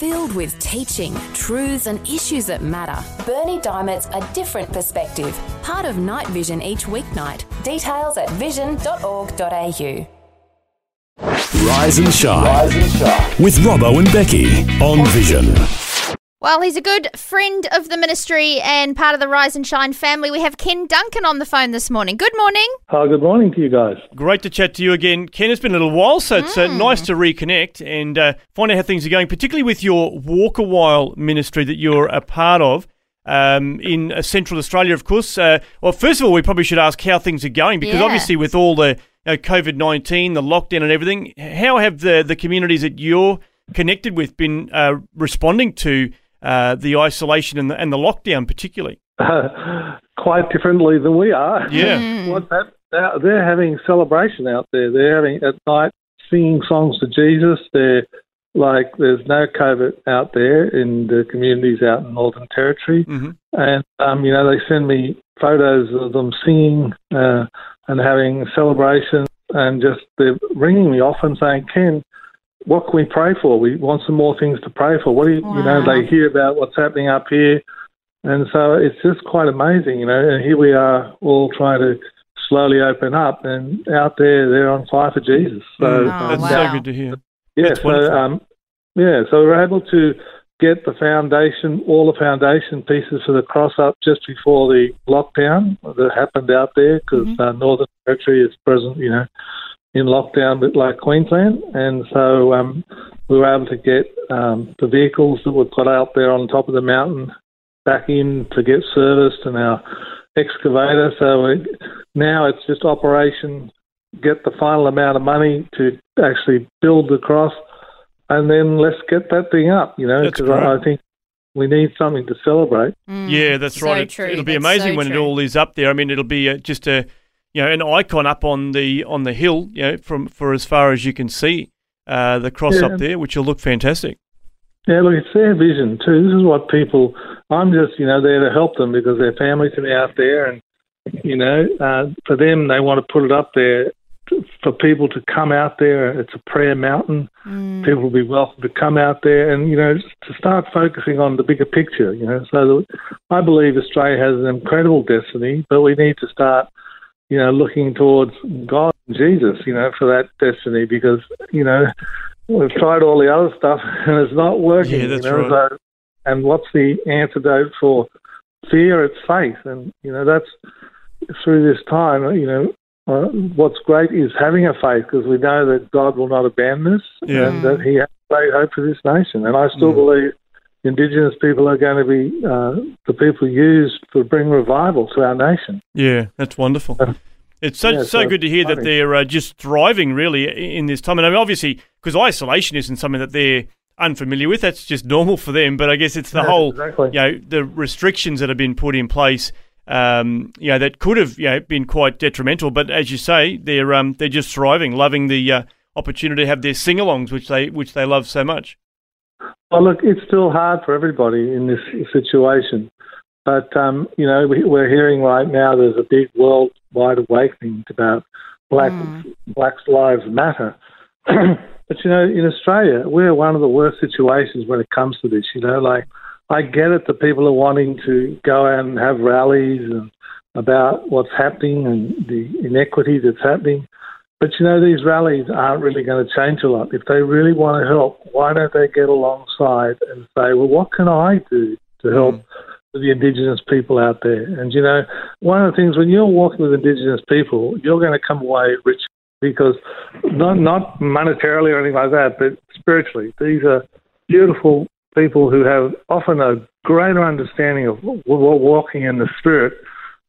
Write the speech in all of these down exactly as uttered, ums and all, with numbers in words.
Filled with teaching, truths and issues that matter, Bernie Diamond's A Different Perspective, part of Night Vision each weeknight. Details at vision dot org dot a u. Rise and Shine, Rise and Shine with Robbo and Becky on Vision. Well, he's a good friend of the ministry and part of the Rise and Shine family. We have Ken Duncan on the phone this morning. Good morning. Oh, good morning to you guys. Great to chat to you again, Ken. It's been a little while, so it's mm. uh, nice to reconnect and uh, find out how things are going, particularly with your Walk a While ministry that you're a part of um, in uh, Central Australia, of course. Uh, well, first of all, we probably should ask how things are going, because yeah. obviously with all the you know, covid nineteen, the lockdown and everything, how have the, the communities that you're connected with been uh, responding to Uh, the isolation and the, and the lockdown particularly? Uh, quite differently than we are. Yeah. Mm. What's that? They're having celebration out there. They're having at night singing songs to Jesus. They're like, there's no COVID out there in the communities out in Northern Territory. Mm-hmm. And, um, you know, they send me photos of them singing uh, and having celebration, and just they're ringing me often saying, Ken, what can we pray for? We want some more things to pray for. What do you, wow. you know, they hear about what's happening up here. And so it's just quite amazing, you know. And here we are all trying to slowly open up, and out there they're on fire for Jesus. So oh, that's wow. so good to hear. Yeah, so, um, yeah, so we're able to get the foundation, all the foundation pieces for the cross up just before the lockdown that happened out there, because mm-hmm. uh, Northern Territory is present, you know, in lockdown, but like Queensland, and so um, we were able to get um, the vehicles that we've got out there on top of the mountain back in to get serviced, and our excavator. So we, now it's just operation, get the final amount of money to actually build the cross, and then let's get that thing up, you know, because I, I think we need something to celebrate. Mm, yeah, that's so right. True. It, it'll be that's amazing so when true. It all is up there. I mean, it'll be uh, just a... You know, an icon up on the on the hill, you know, from for as far as you can see uh, the cross yeah. up there, which will look fantastic. Yeah, look, it's their vision too. This is what people. I'm just, you know, there to help them because their families are out there, and you know, uh, for them, they want to put it up there to, for people to come out there. It's a prayer mountain. Mm. People will be welcome to come out there, and you know, to start focusing on the bigger picture. You know, so the, I believe Australia has an incredible destiny, but we need to start, you know, looking towards God and Jesus, you know, for that destiny, because, you know, we've tried all the other stuff and it's not working. Yeah, that's you know? right. So, and what's the antidote for fear? It's faith. And, you know, that's through this time, you know, uh, what's great is having a faith, because we know that God will not abandon us yeah. and that he has great hope for this nation. And I still mm. believe Indigenous people are going to be uh, the people used to bring revival to our nation. Yeah, that's wonderful. It's so, yeah, so, so good to hear funny. that they're uh, just thriving, really, in this time. And I mean, obviously, because isolation isn't something that they're unfamiliar with. That's just normal for them. But I guess it's the yeah, whole, exactly. you know, the restrictions that have been put in place, um, you know, that could have you know, been quite detrimental. But as you say, they're um, they're just thriving, loving the uh, opportunity to have their sing-alongs, which they which they love so much. Well, look, it's still hard for everybody in this situation. But, um, you know, we, we're hearing right now there's a big worldwide awakening about black, mm. Black's Lives Matter. But, you know, in Australia, we're one of the worst situations when it comes to this. You know, like, I get it that people are wanting to go out and have rallies and about what's happening and the inequity that's happening. But, you know, these rallies aren't really going to change a lot. If they really want to help, why don't they get alongside and say, well, what can I do to help mm. the Indigenous people out there? And, you know, one of the things, when you're walking with Indigenous people, you're going to come away rich, because not, not monetarily or anything like that, but spiritually. These are beautiful people who have often a greater understanding of walking in the spirit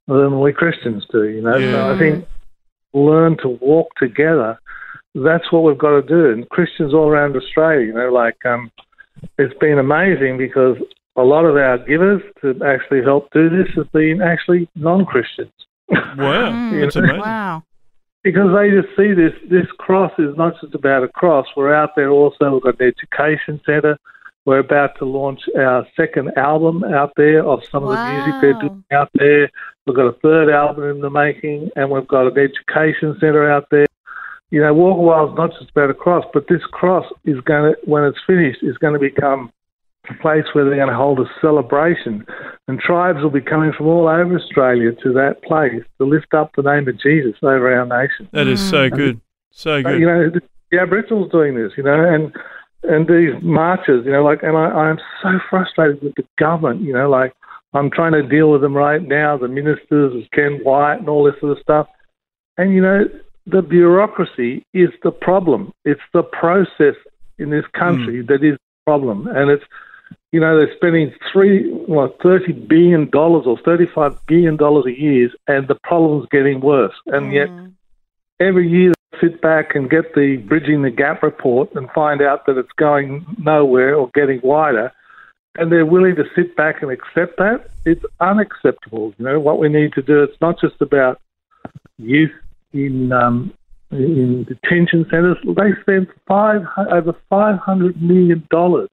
than we Christians do, you know. Yeah. So I think... learn to walk together. That's what we've got to do. And Christians all around Australia, you know, like um, it's been amazing, because a lot of our givers to actually help do this have been actually non-Christians. Wow, mm, that's amazing. Wow. Because they just see this, this cross is not just about a cross. We're out there also, we've got the education centre. We're about to launch our second album out there of some wow. of the music they're doing out there. We've got a third album in the making, and we've got an education centre out there. You know, Walk a While is not just about a cross, but this cross is going to, when it's finished, is going to become a place where they're going to hold a celebration. And tribes will be coming from all over Australia to that place to lift up the name of Jesus over our nation. That is so good. So good. You know, the Aboriginals doing this, you know, and and these marches, you know, like, and I, I'm so frustrated with the government, you know, like, I'm trying to deal with them right now, the ministers, Ken White and all this sort of stuff. And, you know, the bureaucracy is the problem. It's the process in this country mm. that is the problem. And it's, you know, they're spending three, well, thirty billion dollars or thirty-five billion dollars a year, and the problem's getting worse. And mm. yet every year they sit back and get the Bridging the Gap report and find out that it's going nowhere or getting wider, and they're willing to sit back and accept that. It's unacceptable. You know, what we need to do, it's not just about youth in um, in detention centres. They spend five, over five hundred million dollars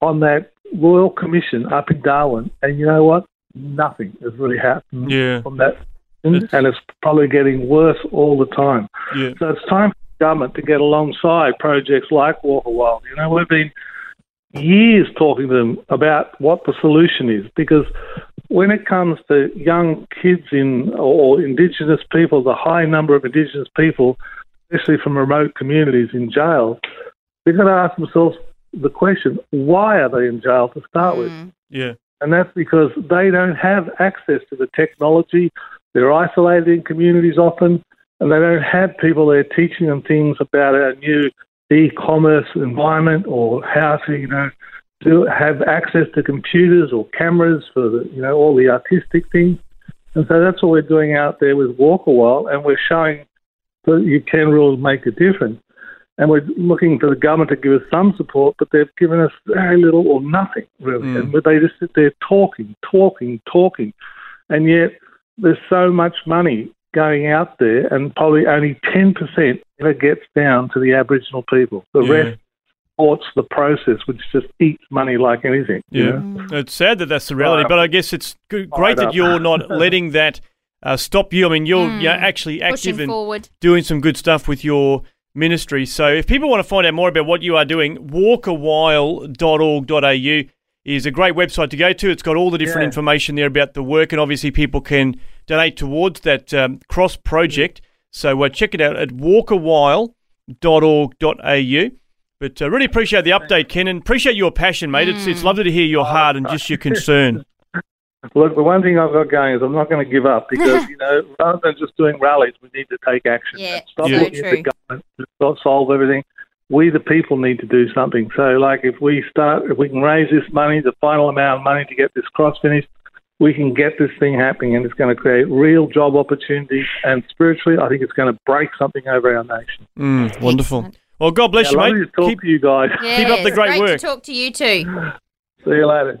on that Royal Commission up in Darwin, and you know what? Nothing has really happened yeah. from that, it's, and it's probably getting worse all the time. Yeah. So it's time for the government to get alongside projects like Walk a While. You know, we've been years talking to them about what the solution is, because when it comes to young kids in or Indigenous people, the high number of Indigenous people, especially from remote communities, in jail, they've got to ask themselves the question, why are they in jail to start with? Mm. Yeah. And that's because they don't have access to the technology. They're isolated in communities often, and they don't have people there teaching them things about our new e-commerce environment or how to, you know, to have access to computers or cameras for, the, you know, all the artistic things. And so that's what we're doing out there with Walk a While, and we're showing that you can really make a difference. And we're looking for the government to give us some support, but they've given us very little or nothing, really. Mm. And they just sit there talking, talking, talking. And yet there's so much money going out there, and probably only ten percent ever gets down to the Aboriginal people. The yeah. rest supports the process, which just eats money like anything. Yeah, you know? It's sad that that's the reality, but I guess it's good, great that you're not letting that uh, stop you. I mean, you're, mm. you're actually active and doing some good stuff with your ministry. So if people want to find out more about what you are doing, walk a while dot org dot a u is a great website to go to. It's got all the different yeah. information there about the work, and obviously people can donate towards that um, cross project. So uh, check it out at walk a while dot org dot a u. But I uh, really appreciate the update, Ken, and appreciate your passion, mate. Mm. It's it's lovely to hear your heart and just your concern. Look, the one thing I've got going is I'm not going to give up, because, you know, rather than just doing rallies, we need to take action. Yeah, stop yeah. looking at the government to not solve everything. We, the people, need to do something. So, like, if we start, if we can raise this money, the final amount of money to get this cross finished, we can get this thing happening, and it's going to create real job opportunities. And spiritually, I think it's going to break something over our nation. Mm, wonderful. Excellent. Well, God bless yeah, you, mate. Lovely to talk keep, to you guys. Yeah, keep up the great, great work. To talk to you too. See you later.